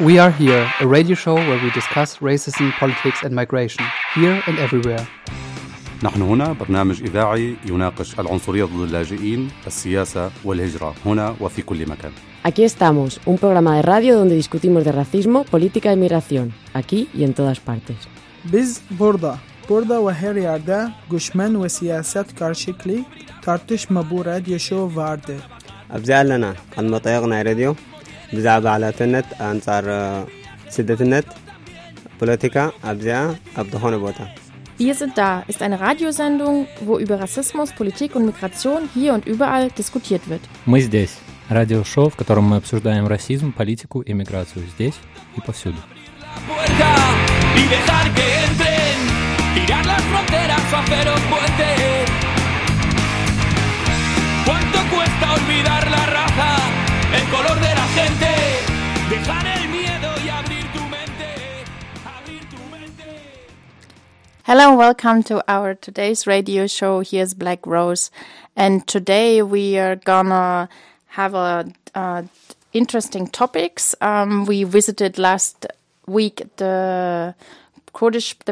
We Are Here, a radio show where we discuss racism, politics and migration, here and everywhere. نحن هنا برنامج إذاعي يناقش العنصرية ضد اللاجئين, السياسة والهجرة هنا وفي كل مكان. Aquí estamos, un programa de radio donde discutimos de racismo, política y migración, aquí y en todas partes. Biz burada ve her yerde göçmen ve siyaset karşılıklı tartışma bu radyo show vardır. أبزعلنا عن مطايقنا راديو بزعب على تنت أنصار سدة النت بوليتيكا أبزع أبدهون بوتا. Wir sind da ist eine Radiosendung, wo über Rassismus, Politik und Migration hier und überall diskutiert wird. Мы здесь. Радиошоу, в котором мы обсуждаем расизм, политику и миграцию здесь и повсюду. Hello and welcome to our today's radio show. Here's Black Rose, and today we are gonna have interesting topics. We visited last week the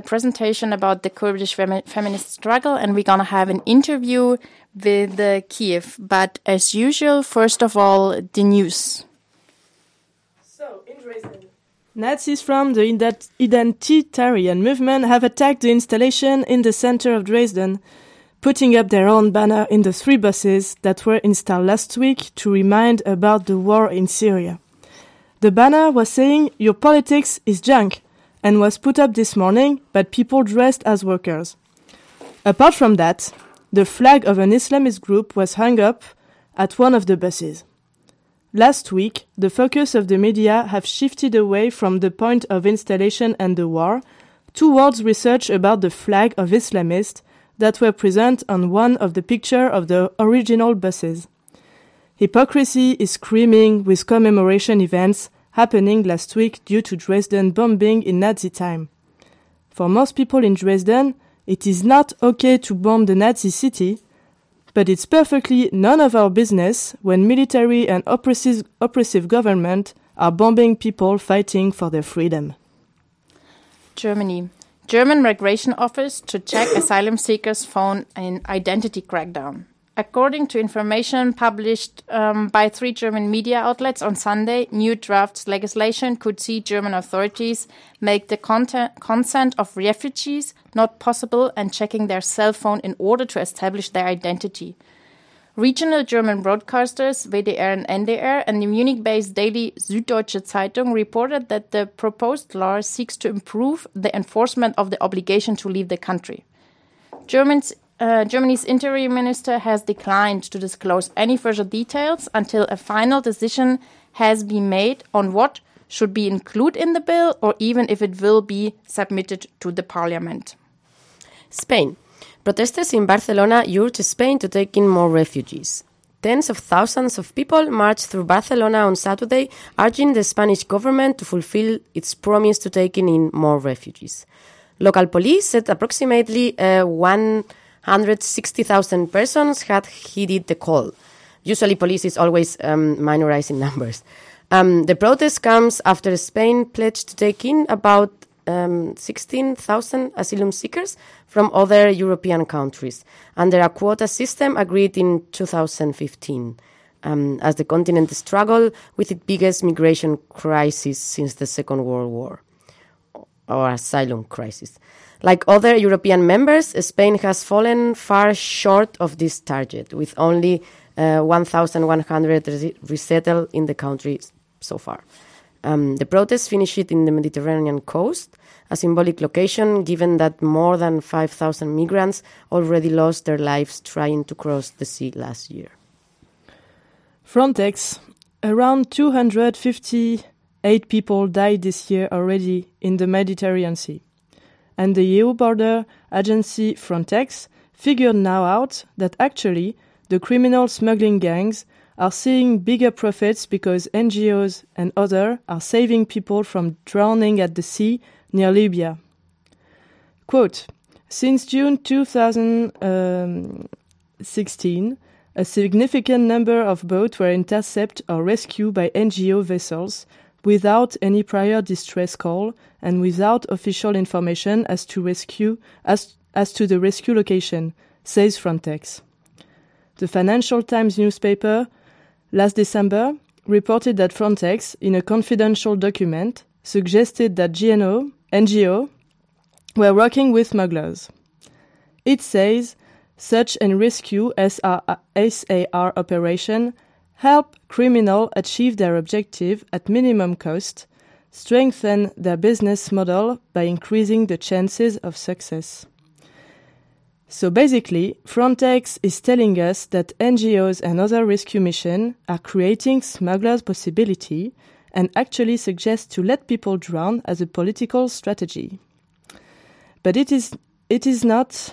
presentation about the Kurdish feminist struggle, and we're gonna have an interview with Kiev. But as usual, first of all, the news. So interesting. Nazis from the identitarian movement have attacked the installation in the center of Dresden, putting up their own banner in the three buses that were installed last week to remind about the war in Syria. The banner was saying, "Your politics is junk," and was put up this morning by people dressed as workers. Apart from that, the flag of an Islamist group was hung up at one of the buses. Last week, the focus of the media have shifted away from the point of installation and the war towards research about the flag of Islamists that were present on one of the pictures of the original buses. Hypocrisy is screaming with commemoration events happening last week due to Dresden bombing in Nazi time. For most people in Dresden, it is not okay to bomb the Nazi city, but it's perfectly none of our business when military and oppressive government are bombing people fighting for their freedom. Germany. German Migration Office to check asylum seekers' phone and identity crackdown. According to information published by three German media outlets on Sunday, new draft legislation could see German authorities make the consent of refugees not possible and checking their cell phone in order to establish their identity. Regional German broadcasters WDR and NDR and the Munich-based daily Süddeutsche Zeitung reported that the proposed law seeks to improve the enforcement of the obligation to leave the country. Germany's interior minister has declined to disclose any further details until a final decision has been made on what should be included in the bill or even if it will be submitted to the parliament. Spain. Protesters in Barcelona urge Spain to take in more refugees. Tens of thousands of people marched through Barcelona on Saturday, urging the Spanish government to fulfill its promise to taking in more refugees. Local police said approximately 160,000 persons had heeded the call. Usually police is always minorizing numbers. The protest comes after Spain pledged to take in about 16,000 asylum seekers from other European countries under a quota system agreed in 2015, as the continent struggled with its biggest migration crisis since the Second World War, or asylum crisis. Like other European members, Spain has fallen far short of this target, with only 1,100 resettled in the country so far. The protests finished in the Mediterranean coast, a symbolic location given that more than 5,000 migrants already lost their lives trying to cross the sea last year. Frontex. Around 258 people died this year already in the Mediterranean Sea. And the EU border agency Frontex figured now out that actually the criminal smuggling gangs are seeing bigger profits because NGOs and others are saving people from drowning at the sea near Libya. Quote, since June 2016, a significant number of boats were intercepted or rescued by NGO vessels, without any prior distress call and without official information as to the rescue location, says Frontex. The Financial Times newspaper last December reported that Frontex, in a confidential document, suggested that NGO were working with smugglers. It says search and rescue SAR operation help criminals achieve their objective at minimum cost, strengthen their business model by increasing the chances of success. So basically, Frontex is telling us that NGOs and other rescue missions are creating smugglers' possibility and actually suggest to let people drown as a political strategy. But it is not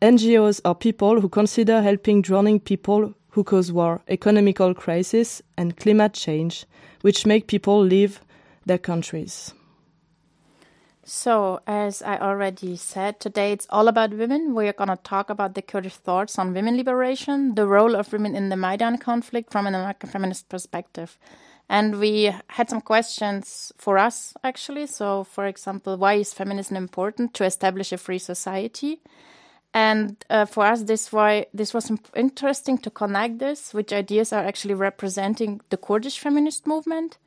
NGOs or people who consider helping drowning people who cause war, economical crisis, and climate change, which make people leave their countries. So, as I already said, today it's all about women. We're going to talk about the Kurdish thoughts on women liberation, the role of women in the Maidan conflict from an American feminist perspective. And we had some questions for us, actually. So, for example, why is feminism important to establish a free society? And for us, this was interesting to connect this, which ideas are actually representing the Kurdish feminist movement.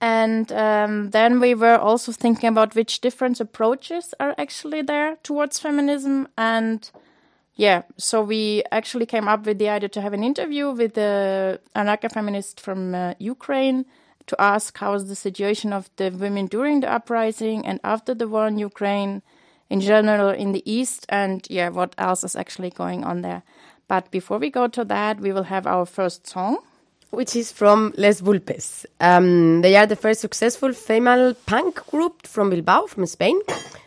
And then we were also thinking about which different approaches are actually there towards feminism. And yeah, so we actually came up with the idea to have an interview with an anarcho-feminist from Ukraine to ask how is the situation of the women during the uprising and after the war in Ukraine, in general in the East, and yeah, what else is actually going on there. But before we go to that, we will have our first song, which is from Les Bulpes. They are the first successful female punk group from Bilbao, from Spain.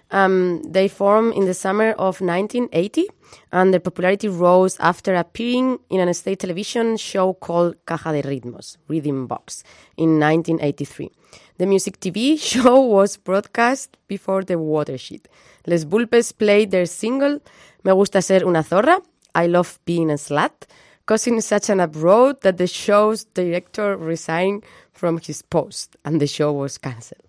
They formed in the summer of 1980, and their popularity rose after appearing in an state television show called Caja de Ritmos, Rhythm Box, in 1983. The music TV show was broadcast before the watershed. Les Bulpes played their single, Me gusta ser una zorra, I love being a slut, causing such an uproar that the show's director resigned from his post, and the show was cancelled.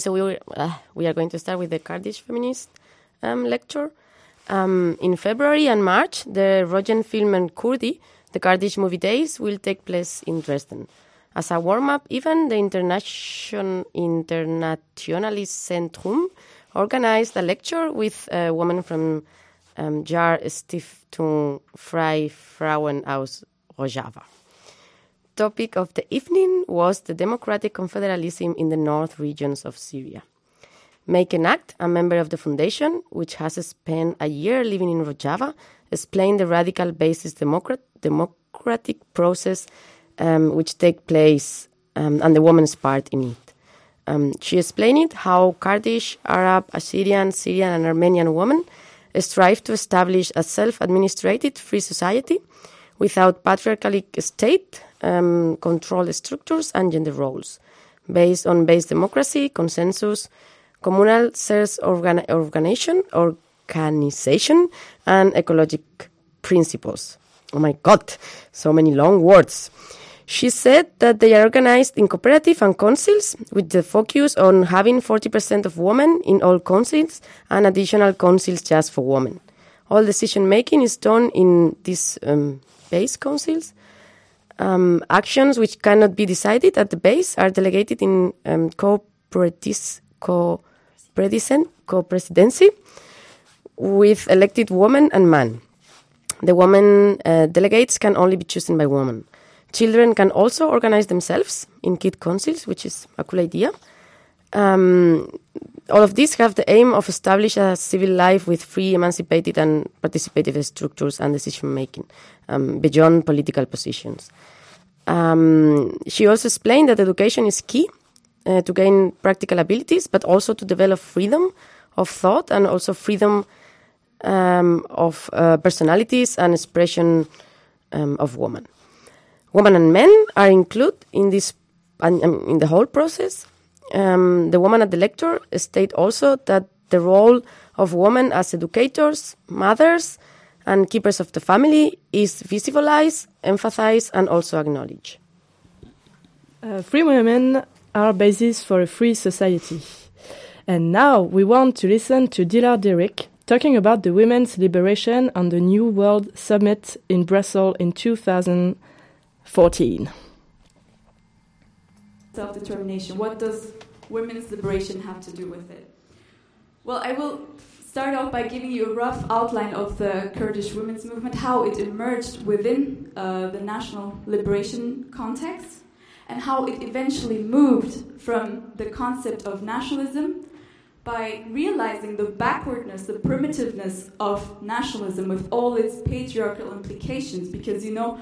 Okay, so we are going to start with the Kurdish feminist lecture. In February and March, the Rogen Film and Kurdi, the Kurdish Movie Days, will take place in Dresden. As a warm-up event, the Internationalis Zentrum organized a lecture with a woman from Jar Stiftung Frei Frauenhaus Rojava. Topic of the evening was the democratic confederalism in the north regions of Syria. Make an Act, a member of the foundation, which has spent a year living in Rojava, explained the radical basis democratic process which take place and the women's part in it. She explained how Kurdish, Arab, Assyrian, Syrian and Armenian women strive to establish a self-administrated free society without patriarchal state control structures and gender roles, based on base democracy, consensus, communal self-organization, and ecologic principles. Oh my God, so many long words. She said that they are organized in cooperative and councils with the focus on having 40% of women in all councils and additional councils just for women. All decision-making is done in these base councils. Actions which cannot be decided at the base are delegated in co-presidency with elected woman and man. The women delegates can only be chosen by women. Children can also organize themselves in kid councils, which is a cool idea. All of these have the aim of establishing a civil life with free, emancipated and participative structures and decision-making beyond political positions. She also explained that education is key to gain practical abilities, but also to develop freedom of thought and also freedom of personalities and expression of women. Women and men are included in this in the whole process. The woman at the lecture stated also that the role of women as educators, mothers, and keepers of the family is visibilized, emphasized, and also acknowledged. Free women are basis for a free society. And now we want to listen to Dilar Dirik talking about the women's liberation on the New World Summit in Brussels in 2014. Self-determination. What does women's liberation have to do with it? Well, I will start off by giving you a rough outline of the Kurdish women's movement, how it emerged within the national liberation context, and how it eventually moved from the concept of nationalism by realizing the backwardness, the primitiveness of nationalism with all its patriarchal implications, because, you know,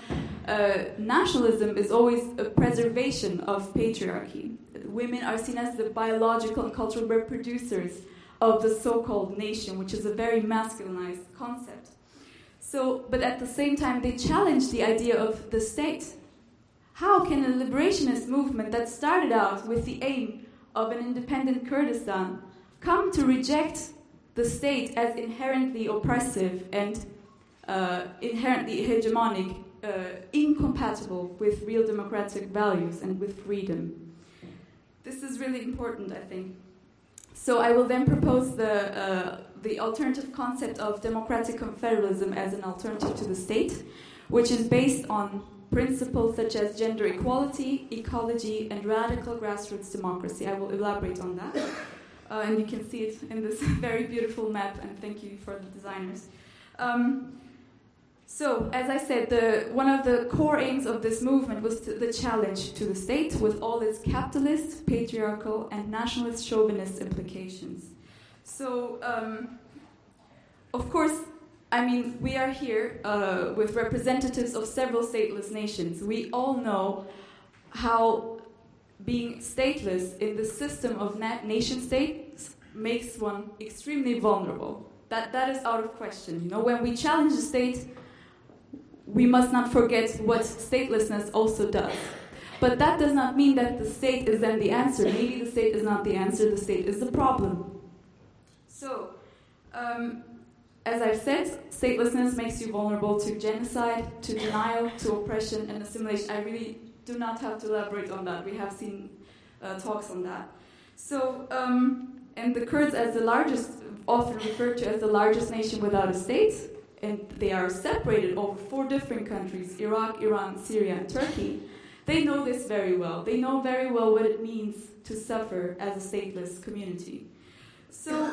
nationalism is always a preservation of patriarchy. Women are seen as the biological and cultural reproducers of the so-called nation, which is a very masculinized concept. So, but at the same time, they challenge the idea of the state. How can a liberationist movement that started out with the aim of an independent Kurdistan come to reject the state as inherently oppressive and inherently hegemonic, incompatible with real democratic values and with freedom? This is really important, I think. So I will then propose the alternative concept of democratic confederalism as an alternative to the state, which is based on principles such as gender equality, ecology, and radical grassroots democracy. I will elaborate on that. And you can see it in this very beautiful map, and thank you for the designers. So, as I said, one of the core aims of this movement was the challenge to the state with all its capitalist, patriarchal, and nationalist chauvinist implications. So, of course, I mean, we are here with representatives of several stateless nations. We all know how being stateless in the system of nation-states makes one extremely vulnerable. That is out of question. You know, when we challenge the state, we must not forget what statelessness also does. But that does not mean that the state is then the answer. Maybe the state is not the answer, the state is the problem. So, as I've said, statelessness makes you vulnerable to genocide, to denial, to oppression and assimilation. I really do not have to elaborate on that. We have seen talks on that. So, and the Kurds as the largest, often referred to as the largest nation without a state, and they are separated over four different countries, Iraq, Iran, Syria, and Turkey, they know this very well. They know very well what it means to suffer as a stateless community. So,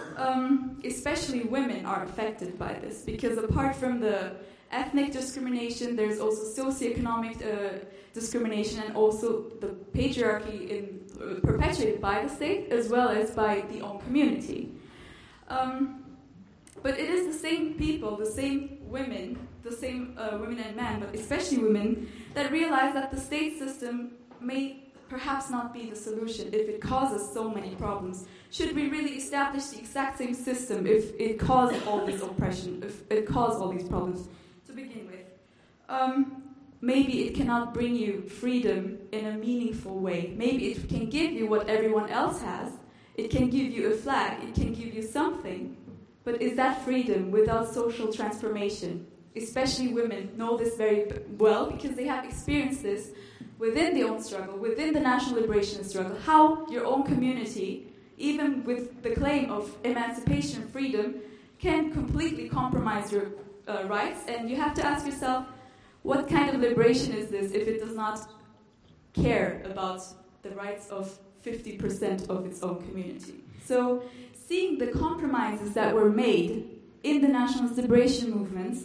especially women are affected by this, because apart from the ethnic discrimination, there's also socioeconomic discrimination, and also the patriarchy perpetuated by the state as well as by the own community. But it is the same people, the same women, women and men, but especially women, that realize that the state system may perhaps not be the solution if it causes so many problems. Should we really establish the exact same system if it caused all this oppression, if it caused all these problems to begin with? Maybe it cannot bring you freedom in a meaningful way. Maybe it can give you what everyone else has. It can give you a flag. It can give you something. But is that freedom without social transformation? Especially women know this very well because they have experienced this within the own struggle, within the national liberation struggle, how your own community, even with the claim of emancipation, freedom, can completely compromise your rights. And you have to ask yourself, what kind of liberation is this if it does not care about the rights of 50% of its own community? So seeing the compromises that were made in the nationalist liberation movements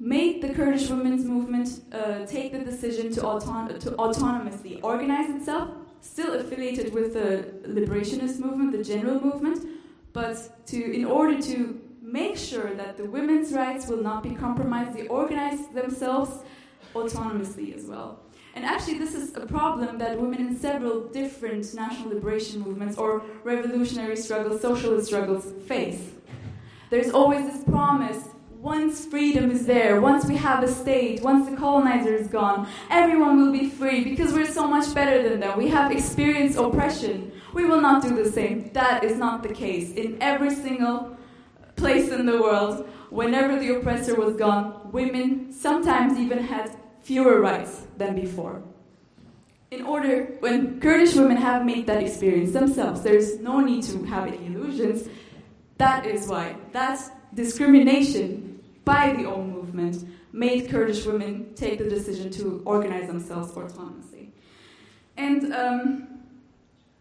made the Kurdish women's movement take the decision to autonomously organize itself, still affiliated with the liberationist movement, the general movement, but in order to make sure that the women's rights will not be compromised, they organized themselves autonomously as well. And actually this is a problem that women in several different national liberation movements or revolutionary struggles, socialist struggles face. There's always this promise, once freedom is there, once we have a state, once the colonizer is gone, everyone will be free because we're so much better than them. We have experienced oppression. We will not do the same. That is not the case. In every single place in the world, whenever the oppressor was gone, women sometimes even had fewer rights than before. When Kurdish women have made that experience themselves, there's no need to have any illusions. That is why that discrimination by the own movement made Kurdish women take the decision to organize themselves autonomously. And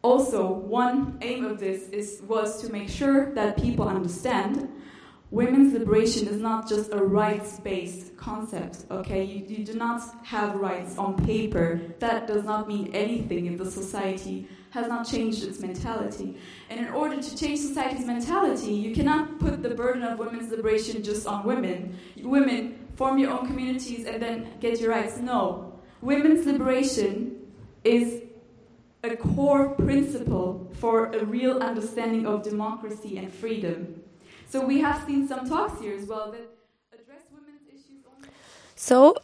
also, one aim of this was to make sure that people understand women's liberation is not just a rights-based concept. Okay, you do not have rights on paper. That does not mean anything if the society has not changed its mentality. And in order to change society's mentality, you cannot put the burden of women's liberation just on women. Women, form your own communities and then get your rights. No. Women's liberation is a core principle for a real understanding of democracy and freedom. So we have seen some talks here as well that address women's issues only. So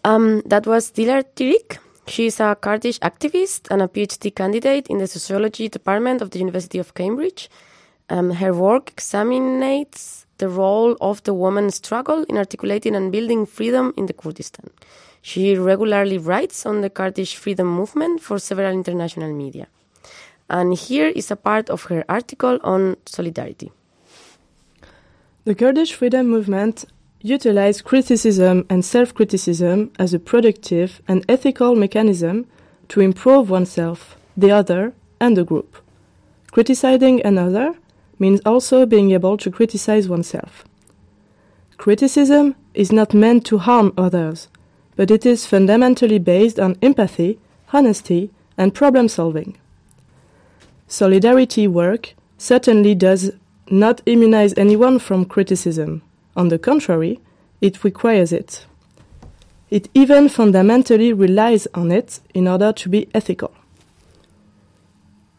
that was Dilar Dirik. She is a Kurdish activist and a PhD candidate in the Sociology Department of the University of Cambridge. Her work examines the role of the woman's struggle in articulating and building freedom in the Kurdistan. She regularly writes on the Kurdish freedom movement for several international media. And here is a part of her article on solidarity. The Kurdish freedom movement utilize criticism and self-criticism as a productive and ethical mechanism to improve oneself, the other, and the group. Criticizing another means also being able to criticize oneself. Criticism is not meant to harm others, but it is fundamentally based on empathy, honesty, and problem-solving. Solidarity work certainly does not immunize anyone from criticism. On the contrary, it requires it. It even fundamentally relies on it in order to be ethical.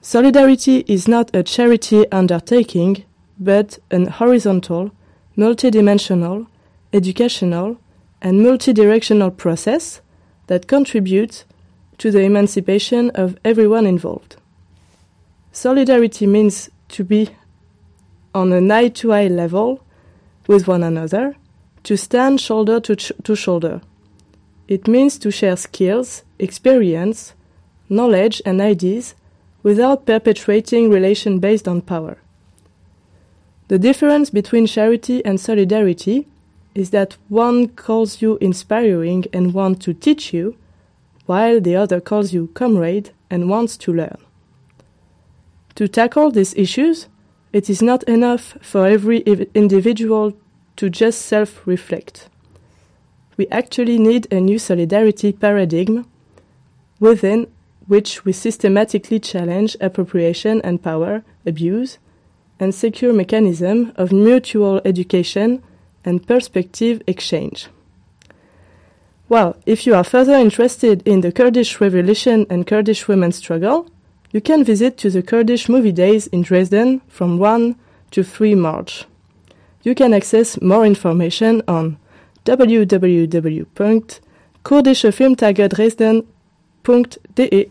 Solidarity is not a charity undertaking, but an horizontal, multidimensional, educational, and multidirectional process that contributes to the emancipation of everyone involved. Solidarity means to be on an eye-to-eye level with one another, to stand shoulder to shoulder. It means to share skills, experience, knowledge and ideas without perpetuating relations based on power. The difference between charity and solidarity is that one calls you inspiring and wants to teach you, while the other calls you comrade and wants to learn. To tackle these issues, it is not enough for every individual to just self-reflect. We actually need a new solidarity paradigm within which we systematically challenge appropriation and power abuse and secure mechanism of mutual education and perspective exchange. Well, if you are further interested in the Kurdish revolution and Kurdish women's struggle, you can visit to the Kurdish Movie Days in Dresden from 1 to 3 March. You can access more information on www.kurdischefilmtage-dresden.de.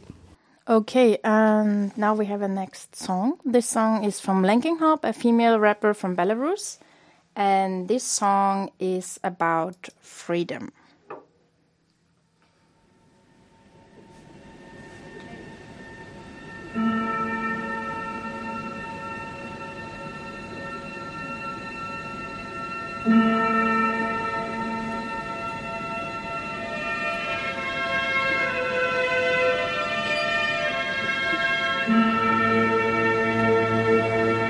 Okay, and now we have a next song. This song is from Lankinghop, a female rapper from Belarus, and this song is about freedom.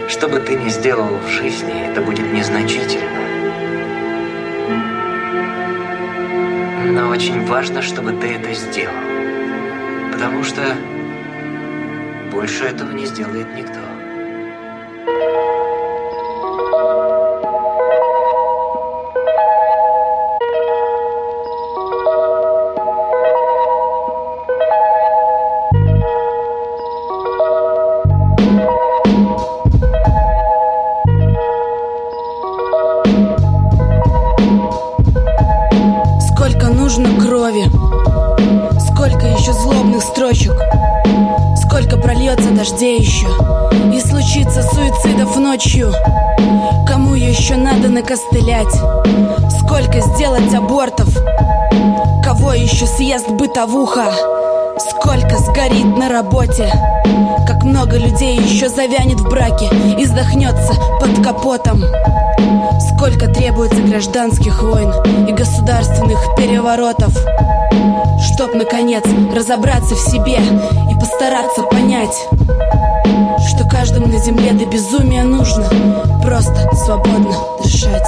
Что бы ты ни сделал в жизни, это будет незначительно. Но очень важно, чтобы ты это сделал. Потому что больше этого не сделает никто. Сколько прольется дождей еще, и случится суицидов ночью. Кому еще надо накостылять? Сколько сделать абортов? Кого еще съест бытовуха? Сколько сгорит на работе? Как много людей еще завянет в браке и сдохнется под капотом? Сколько требуется гражданских войн и государственных переворотов, чтоб, наконец, разобраться в себе и постараться понять, что каждому на земле до безумия нужно просто свободно дышать.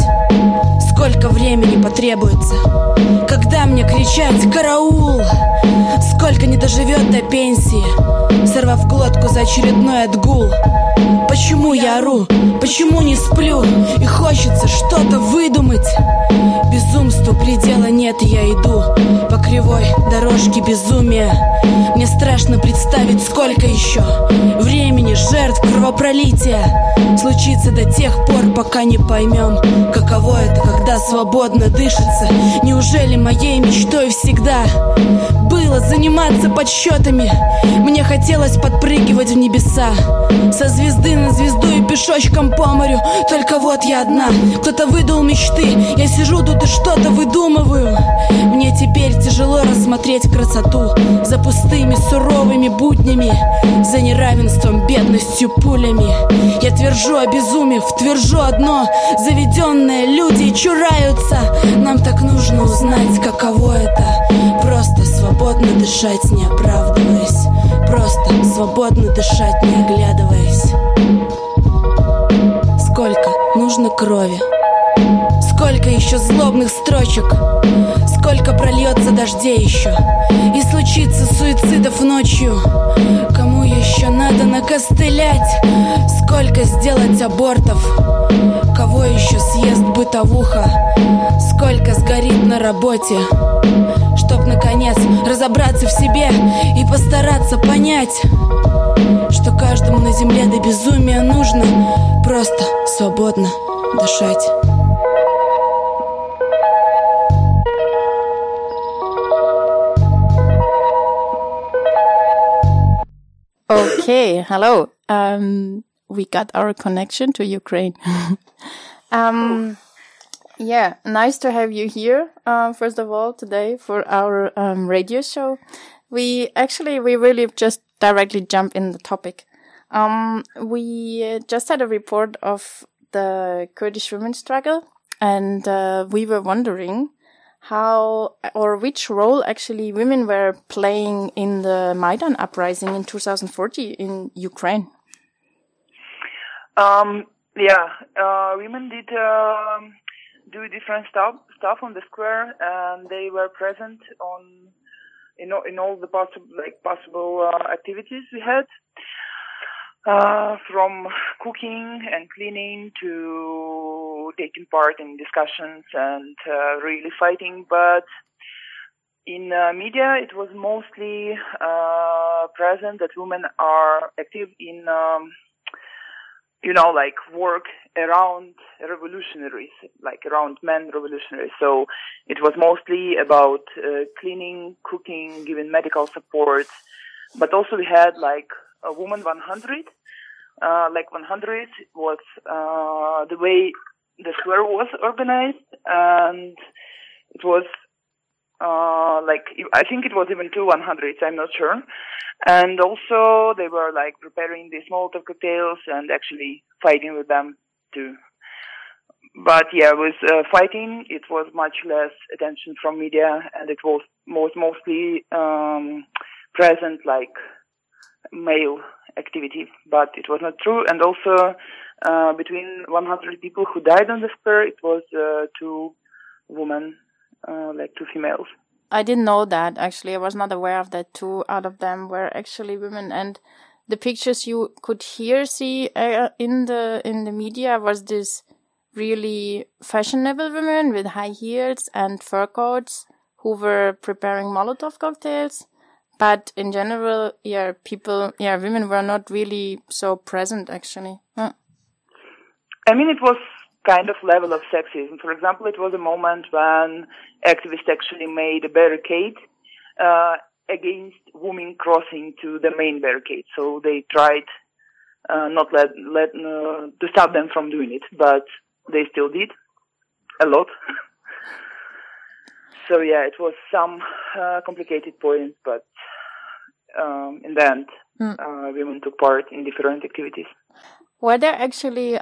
Сколько времени потребуется, когда мне кричать «караул»? Сколько не доживет до пенсии, сорвав глотку за очередной отгул? Почему я ору? Почему не сплю? И хочется что-то выдумать. Безумству предела нет, я иду по кривой дорожке безумия. Мне страшно представить, сколько еще времени, жертв, кровопролития случится до тех пор, пока не поймем, каково это, когда свободно дышится. Неужели моей мечтой всегда было заниматься подсчетами? Мне хотелось подпрыгивать в небеса, со звезды на звезду и пешочком по морю. Только вот я одна, кто-то выдал мечты, я сижу тут и что-то выдумываю. Мне теперь тяжело рассмотреть красоту за пустыми суровыми буднями, за неравенством, бедностью, пулями. Я твержу, обезумев, твержу одно: заведенные люди чураются. Нам так нужно узнать, каково это просто свободно дышать, не оправдываясь, просто свободно дышать, не оглядываясь. Сколько нужно крови? Сколько еще злобных строчек? Сколько прольется дождей еще? И случится суицидов ночью? Кому еще надо накостылять? Сколько сделать абортов? Кого еще съест бытовуха? Сколько сгорит на работе? Чтоб, наконец, разобраться в себе и постараться понять, что каждому на земле до безумия нужно просто свободно дышать. Okay, hello. We got our connection to Ukraine. Yeah, nice to have you here, first of all, today for our radio show. We really just directly jump in the topic. We just had a report of the Kurdish women's struggle, and we were wondering how or which role actually women were playing in the Maidan uprising in 2014 in Ukraine. Women did do different stuff on the square, and they were present in all the possible activities we had, from cooking and cleaning to taking part in discussions and really fighting. But in media, it was mostly present that women are active in work around revolutionaries, around men revolutionaries. So it was mostly about cleaning, cooking, giving medical support. But also we had a woman 100. 100 was the way the square was organized, and it was I think it was even 2 100s, I'm not sure. And also they were preparing these Molotov cocktails and actually fighting with them too. But yeah, with fighting, it was much less attention from media, and it was mostly present male activity, but it was not true. And also between 100 people who died on the square, it was 2 women, like 2 females. I didn't know that, actually. I was not aware of that. 2 out of them were actually women. And the pictures you could see in the media was this really fashionable women with high heels and fur coats who were preparing Molotov cocktails. But in general, women were not really so present, actually. Huh. I mean, it was kind of level of sexism. For example, it was a moment when activists actually made a barricade against women crossing to the main barricade. So they tried to stop them from doing it, but they still did a lot. So yeah, it was some complicated points, but in the end, women took part in different activities. Were there actually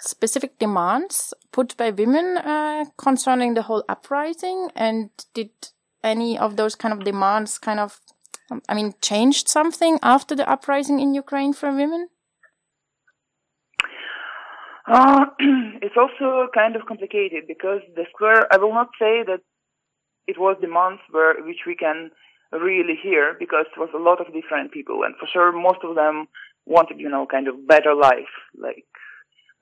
specific demands put by women concerning the whole uprising? And did any of those kind of demands changed something after the uprising in Ukraine for women? It's also kind of complicated because the square, I will not say that it was demands which we can really hear, because it was a lot of different people, and for sure most of them wanted, kind of better life, like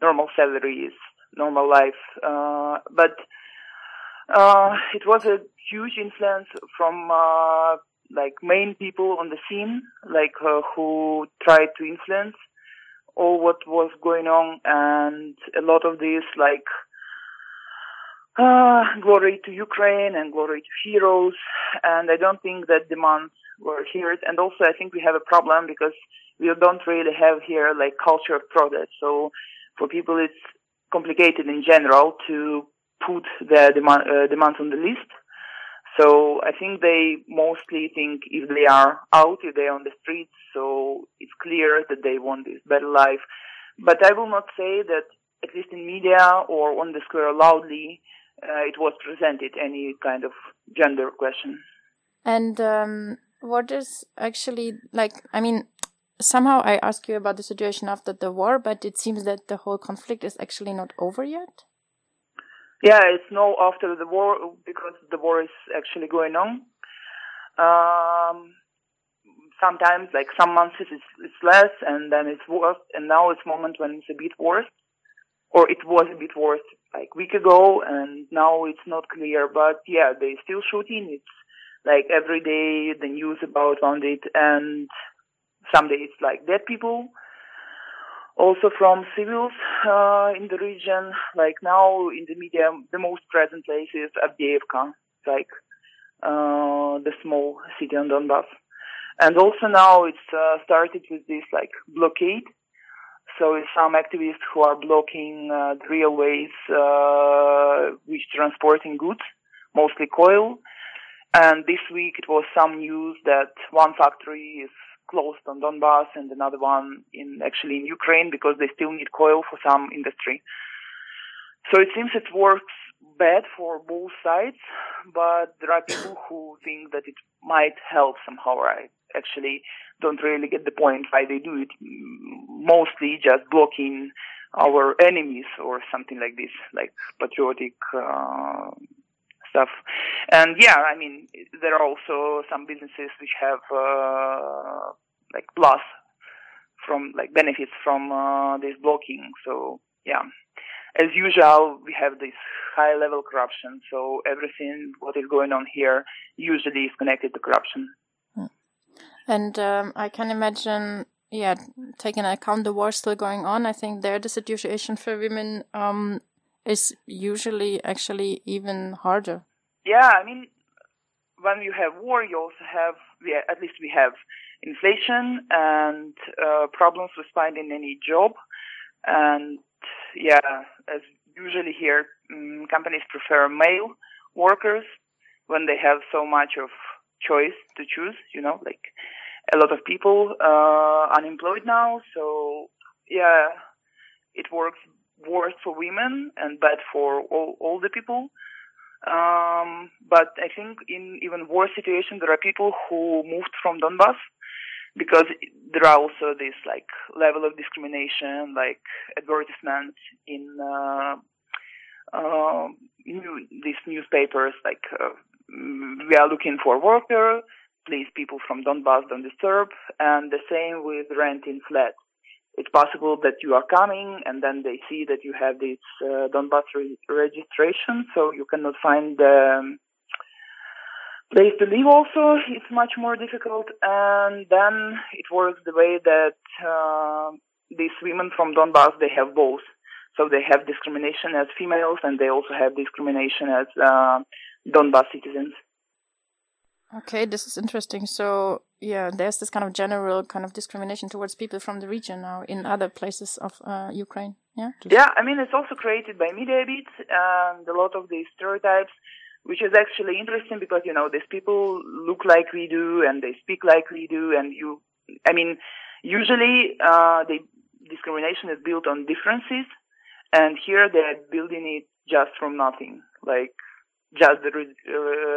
normal salaries, normal life. But it was a huge influence from main people on the scene, who tried to influence all what was going on, and a lot of this glory to Ukraine and glory to heroes. And I don't think that demands were heard. And also I think we have a problem because we don't really have here culture of protest. So for people it's complicated in general to put their demands on the list. So I think they mostly think if they are out, if they're on the streets, so it's clear that they want this better life. But I will not say that, at least in media or on the square loudly, it was presented any kind of gender question. And what is actually, somehow I ask you about the situation after the war, but it seems that the whole conflict is actually not over yet? Yeah, it's no after the war, because the war is actually going on. Sometimes, some months it's less, and then it's worse, and now it's moment when it's a bit worse, or it was a bit worse, week ago, and now it's not clear, but yeah, they still shooting. It's, every day the news around it, and some days it's, dead people. Also from civils in the region, now in the media, the most present place is Avdiivka, the small city on Donbass. And also now it's started with this, blockade. So it's some activists who are blocking the railways which transporting goods, mostly coal. And this week it was some news that one factory is closed on Donbass and another one in Ukraine because they still need coal for some industry. So it seems it works bad for both sides, but there are people who think that it might help somehow. I actually don't really get the point why they do it, mostly just blocking our enemies or something like this, like patriotic stuff. And yeah, I mean, there are also some businesses which have like plus from like benefits from this blocking. So yeah. As usual, we have this high-level corruption, so everything what is going on here usually is connected to corruption. And I can imagine, yeah, taking into account the war still going on, I think there the situation for women is usually actually even harder. Yeah, I mean, when you have war, you also have, yeah, at least we have inflation and problems with finding any job, and yeah, as usually here, companies prefer male workers when they have so much of choice to choose, you know, like a lot of people unemployed now. So, yeah, it works worse for women and bad for all the people. But I think in even worse situation, there are people who moved from Donbass, because there are also this like level of discrimination, like advertisements in these newspapers, like we are looking for a worker, please people from Donbass don't disturb, and the same with renting flats. It's possible that you are coming and then they see that you have this Donbass registration, so you cannot find the place to live also, it's much more difficult. And then it works the way that these women from Donbass, they have both. So they have discrimination as females and they also have discrimination as Donbass citizens. Okay, this is interesting. So, yeah, there's this kind of general kind of discrimination towards people from the region now in other places of Ukraine, yeah? Yeah, I mean, it's also created by media a bit and a lot of these stereotypes, which is actually interesting because, you know, these people look like we do and they speak like we do. And usually the discrimination is built on differences. And here they're building it just from nothing, like just the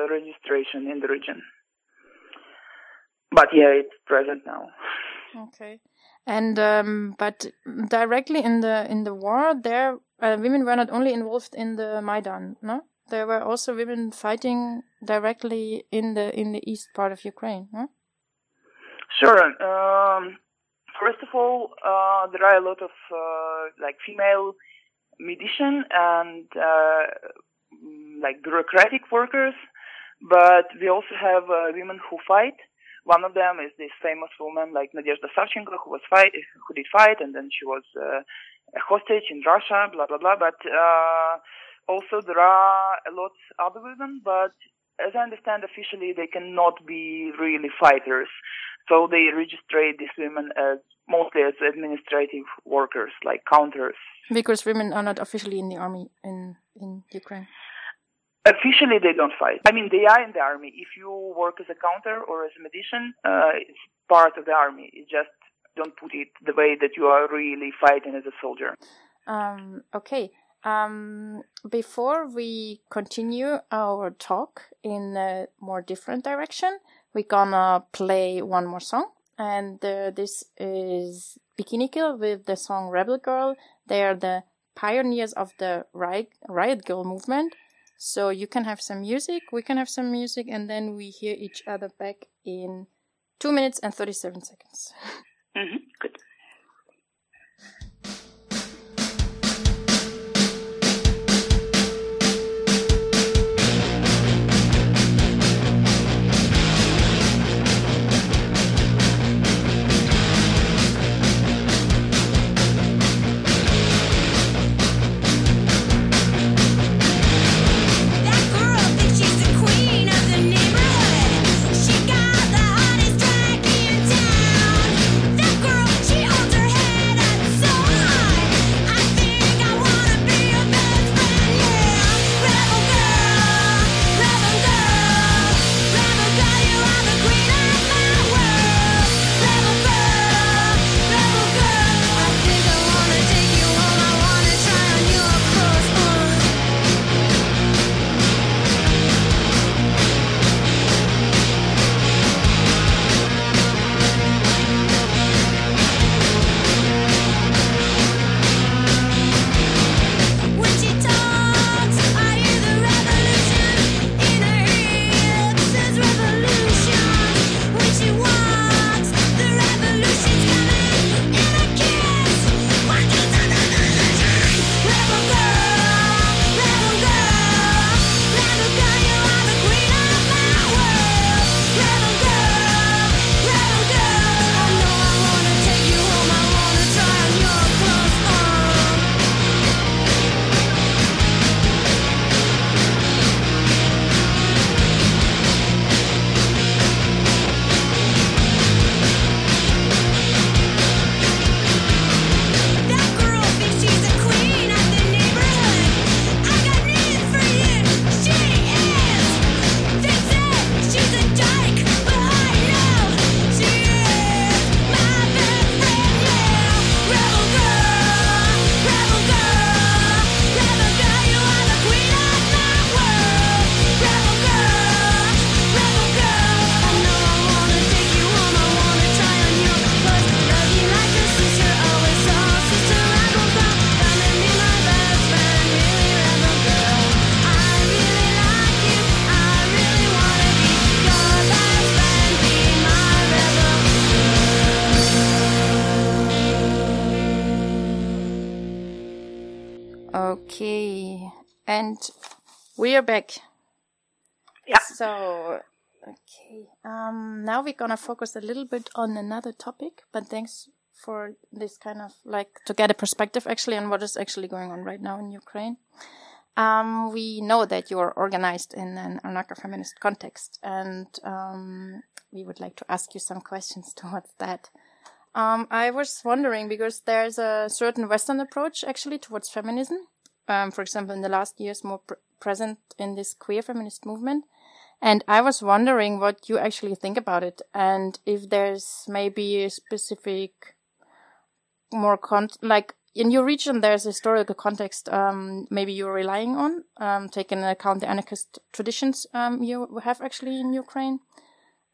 registration in the region. But yeah, it's present now. Okay. And but directly in the war, there women were not only involved in the Maidan, no? There were also women fighting directly in the east part of Ukraine, huh? Sure. First of all, there are a lot of like female medicine and like bureaucratic workers, but we also have women who fight. One of them is this famous woman like Nadezhda Savchenko who did fight, and then she was a hostage in Russia, blah blah blah. But also, there are a lot other women, but as I understand, officially they cannot be really fighters. So they register these women as mostly as administrative workers, like counters. Because women are not officially in the army in Ukraine. Officially, they don't fight. I mean, they are in the army. If you work as a counter or as a medicine, it's part of the army. It just don't put it the way that you are really fighting as a soldier. Okay. Before we continue our talk in a more different direction, we're gonna play one more song. And this is Bikini Kill with the song Rebel Girl. They are the pioneers of the Riot Girl movement. So you can have some music, we can have some music, and then we hear each other back in 2 minutes and 37 seconds. Mm-hmm. Good. She Okay, and we're back. Yeah. So, okay, now we're gonna focus a little bit on another topic, but thanks for this kind of, like, to get a perspective actually on what is actually going on right now in Ukraine. We know that you are organized in an anarcho-feminist context, and we would like to ask you some questions towards that. I was wondering, because there's a certain Western approach actually towards feminism, for example, in the last years more present in this queer feminist movement, and I was wondering what you actually think about it, and if there's maybe a specific more like in your region there's a historical context maybe you're relying on, taking into account the anarchist traditions you have actually in Ukraine.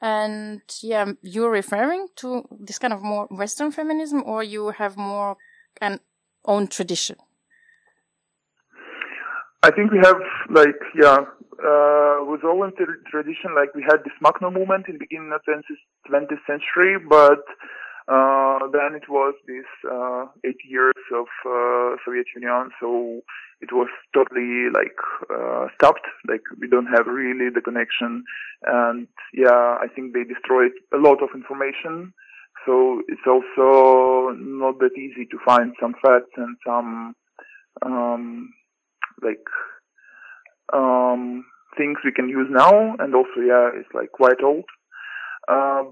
And yeah, you're referring to this kind of more Western feminism, or you have more an own tradition? I think we have, like, with all in tradition, like, we had this Makhno movement in the beginning of the 20th century, but then it was this 8 years of Soviet Union, so it was totally, like, stopped. Like, we don't have really the connection. And, yeah, I think they destroyed a lot of information. So it's also not that easy to find some facts and some, things we can use now. And also, yeah, it's, like, quite old.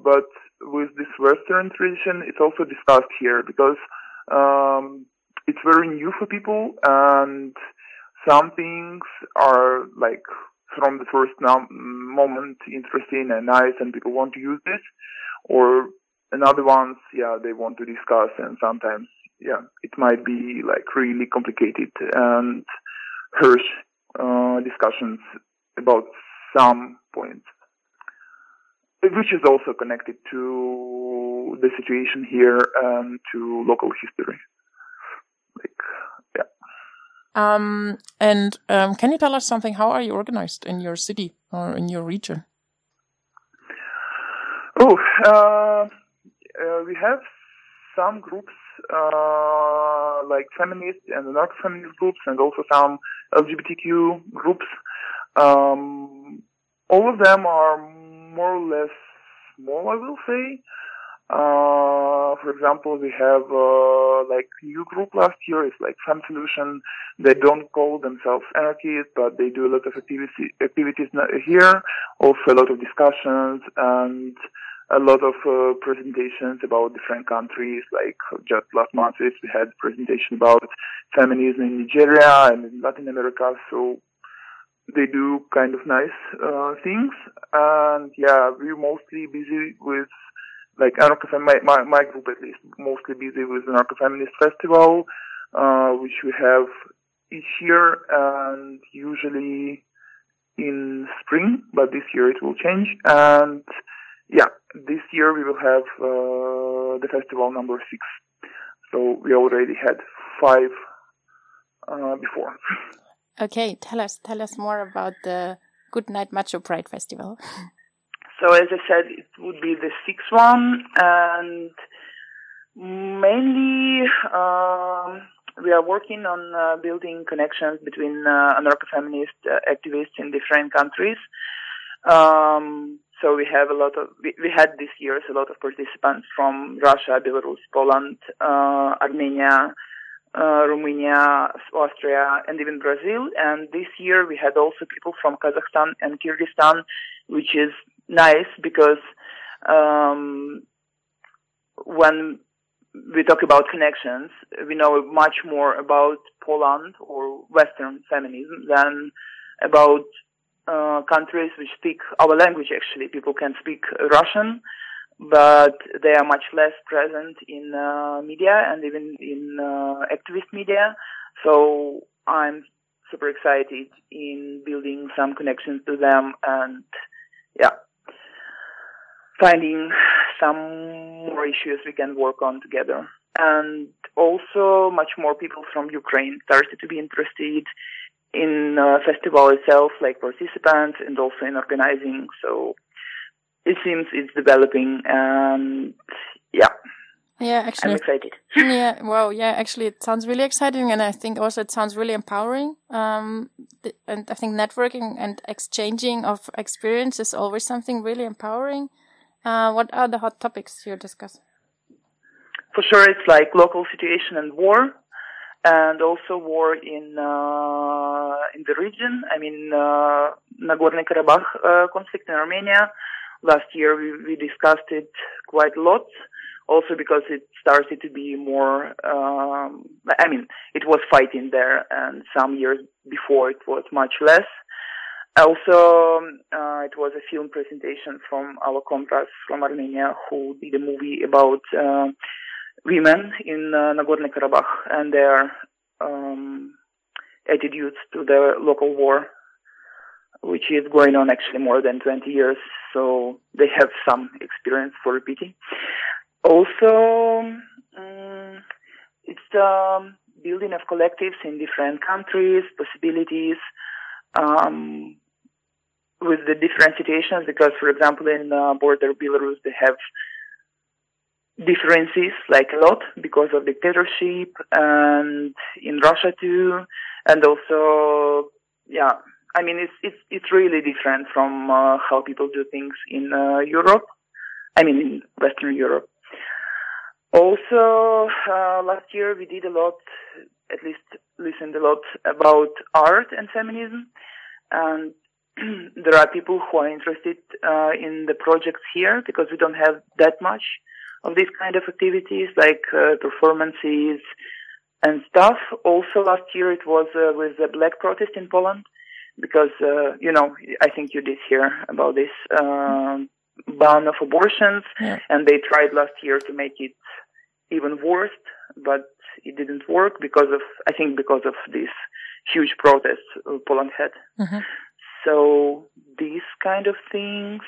But with this Western tradition, it's also discussed here because, it's very new for people, and some things are, like, from the first moment interesting and nice, and people want to use this. Or another ones, yeah, they want to discuss, and sometimes, yeah, it might be, like, really complicated and harsh discussions about some points, which is also connected to the situation here and to local history. Can you tell us something? How are you organized in your city or in your region? We have some groups, like feminist and anarcho-feminist groups, and also some LGBTQ groups. All of them are more or less small, I will say. For example, we have, new group last year. It's like Femme Solution. They don't call themselves anarchists, but they do a lot of activities here. Also a lot of discussions and a lot of, presentations about different countries. Like just last month, we had a presentation about feminism in Nigeria and in Latin America. So they do kind of nice, things. And yeah, we're mostly busy with, like, my group at least, mostly busy with an anarcho-feminist festival, which we have each year, and usually in spring, but this year it will change. And yeah, this year we will have, the festival number 6. So we already had 5, before. Okay. Tell us more about the Good Night Macho Pride Festival. So as I said, it would be the 6th one, and mainly we are working on building connections between anarcho-feminist activists in different countries. So we have we had this year a lot of participants from Russia, Belarus, Poland, Armenia, Romania, Austria, and even Brazil. And this year we had also people from Kazakhstan and Kyrgyzstan, which is nice because when we talk about connections, we know much more about Poland or Western feminism than about countries which speak our language. Actually, people can speak Russian, but they are much less present in media and even in activist media. So I'm super excited in building some connections to them and, yeah, finding some more issues we can work on together. And also much more people from Ukraine started to be interested in the festival itself, like participants, and also in organizing. So it seems it's developing, and yeah, actually, I'm excited. Yeah, wow, yeah, actually it sounds really exciting, and I think also it sounds really empowering. And I think networking and exchanging of experience is always something really empowering. What are the hot topics you discuss? For sure, it's like local situation and war, and also war in the region. I mean, Nagorno-Karabakh conflict in Armenia. Last year we discussed it quite a lot. Also because it started to be more, I mean, it was fighting there, and some years before it was much less. Also, it was a film presentation from our comrades from Armenia who did a movie about women in Nagorno-Karabakh and their attitudes to the local war, which is going on actually more than 20 years, so they have some experience for repeating. Also, it's the building of collectives in different countries, possibilities with the different situations, because, for example, in border Belarus, they have differences, like a lot, because of dictatorship, and in Russia too, and also, yeah, I mean, it's really different from how people do things in Europe, I mean, in Western Europe. Also, last year we did a lot, at least listened a lot about art and feminism. And there are people who are interested in the projects here because we don't have that much of these kind of activities like performances and stuff. Also, last year it was with the Black protest in Poland because, you know, I think you did hear about this ban of abortions, yeah. And they tried last year to make it even worse, but it didn't work because of this huge protest Poland had. Mm-hmm. So these kind of things.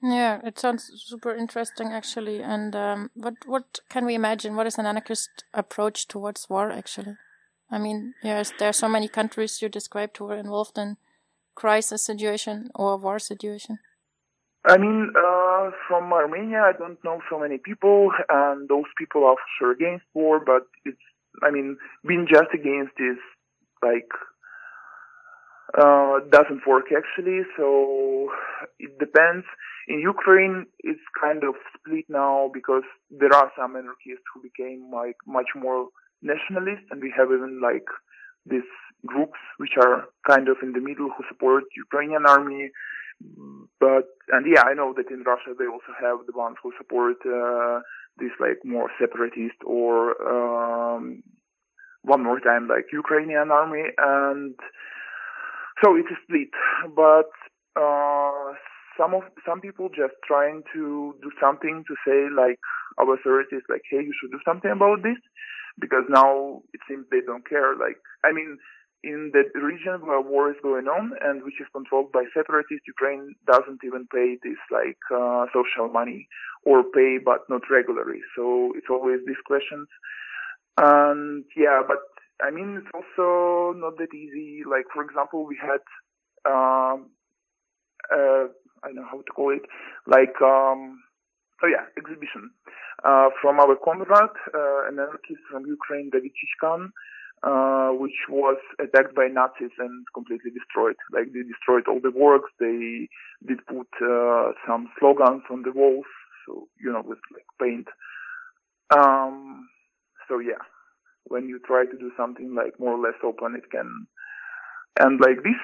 Yeah, it sounds super interesting actually. And what can we imagine? What is an anarchist approach towards war actually? I mean, yes, there are so many countries you described who were involved in crisis situation or war situation. I mean, from Armenia, I don't know so many people, and those people are for sure against war, but being just against is, doesn't work actually, so it depends. In Ukraine, it's kind of split now, because there are some anarchists who became, much more nationalist, and we have even, these groups which are kind of in the middle who support Ukrainian army. But I know that in Russia they also have the ones who support this more separatist or one more time Ukrainian army, and so it's a split. But some people just trying to do something to say our authorities hey, you should do something about this, because now it seems they don't care. In the region where war is going on and which is controlled by separatists, Ukraine doesn't even pay this social money, or pay but not regularly. So it's always these questions. And it's also not that easy. For example, we had I don't know how to call it, exhibition from our comrade, an anarchist from Ukraine, David Chishkan, which was attacked by Nazis and completely destroyed. They destroyed all the works. They did put some slogans on the walls, so with paint. When you try to do something more or less open, it can end like this.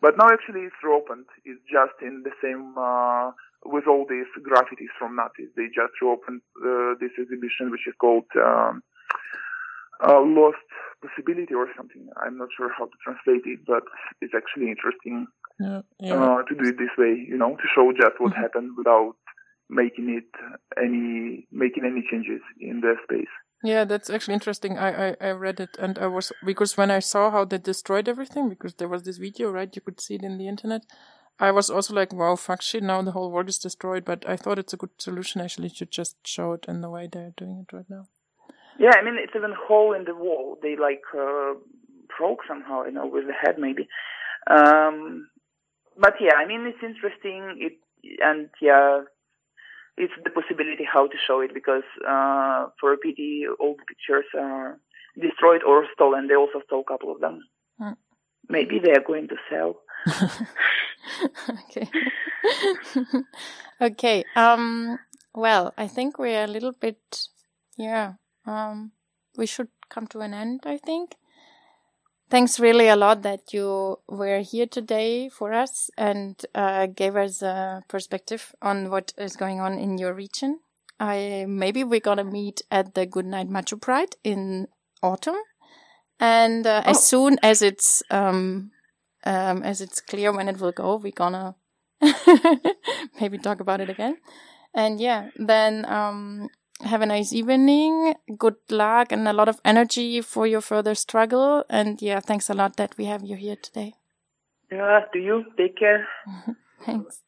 But now actually it's reopened. It's just in the same with all these graffitis from Nazis. They just reopened this exhibition, which is called Lost Possibility or something. I'm not sure how to translate it, but it's actually interesting to do it this way, to show just what happened without making any changes in their space. Yeah, that's actually interesting. I read it, and I was, because when I saw how they destroyed everything, because there was this video, right? You could see it in the internet. I was also wow, fuck shit, now the whole world is destroyed, but I thought it's a good solution actually to just show it in the way they're doing it right now. Yeah, it's even a hole in the wall. They broke somehow, with the head maybe. But it's interesting. It it's the possibility how to show it, because for PD all the pictures are destroyed or stolen. They also stole a couple of them. Mm. Maybe they are going to sell. Okay. Okay. Well, I think we're a little bit, we should come to an end, I think. Thanks really a lot that you were here today for us and gave us a perspective on what is going on in your region. Maybe we're going to meet at the Good Night Macho Pride in autumn. And as soon as it's clear when it will go, we're going to maybe talk about it again. And then have a nice evening, good luck and a lot of energy for your further struggle. And thanks a lot that we have you here today. Yeah, to you. Take care. Thanks.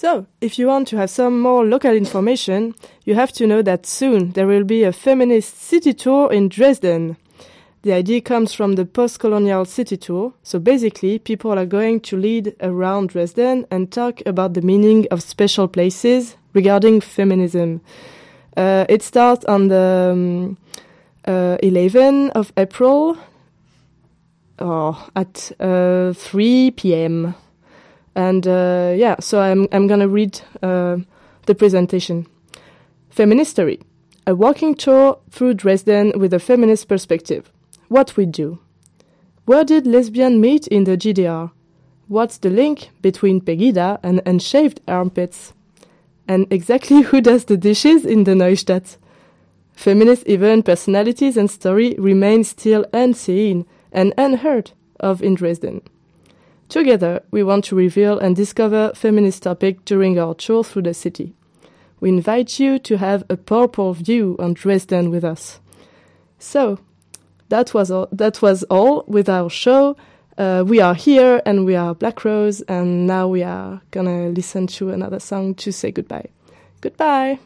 So, if you want to have some more local information, you have to know that soon there will be a feminist city tour in Dresden. The idea comes from the post-colonial city tour, so basically people are going to lead around Dresden and talk about the meaning of special places regarding feminism. It starts on the 11th of April at 3 p.m., and so I'm going to read the presentation. Feministory, a walking tour through Dresden with a feminist perspective. What we do. Where did lesbians meet in the GDR? What's the link between Pegida and unshaved armpits? And exactly who does the dishes in the Neustadt? Feminist event personalities and story remain still unseen and unheard of in Dresden. Together, we want to reveal and discover feminist topics during our tour through the city. We invite you to have a purple view on Dresden with us. So, that was all with our show. We are here and we are Black Rose, and now we are gonna listen to another song to say goodbye. Goodbye!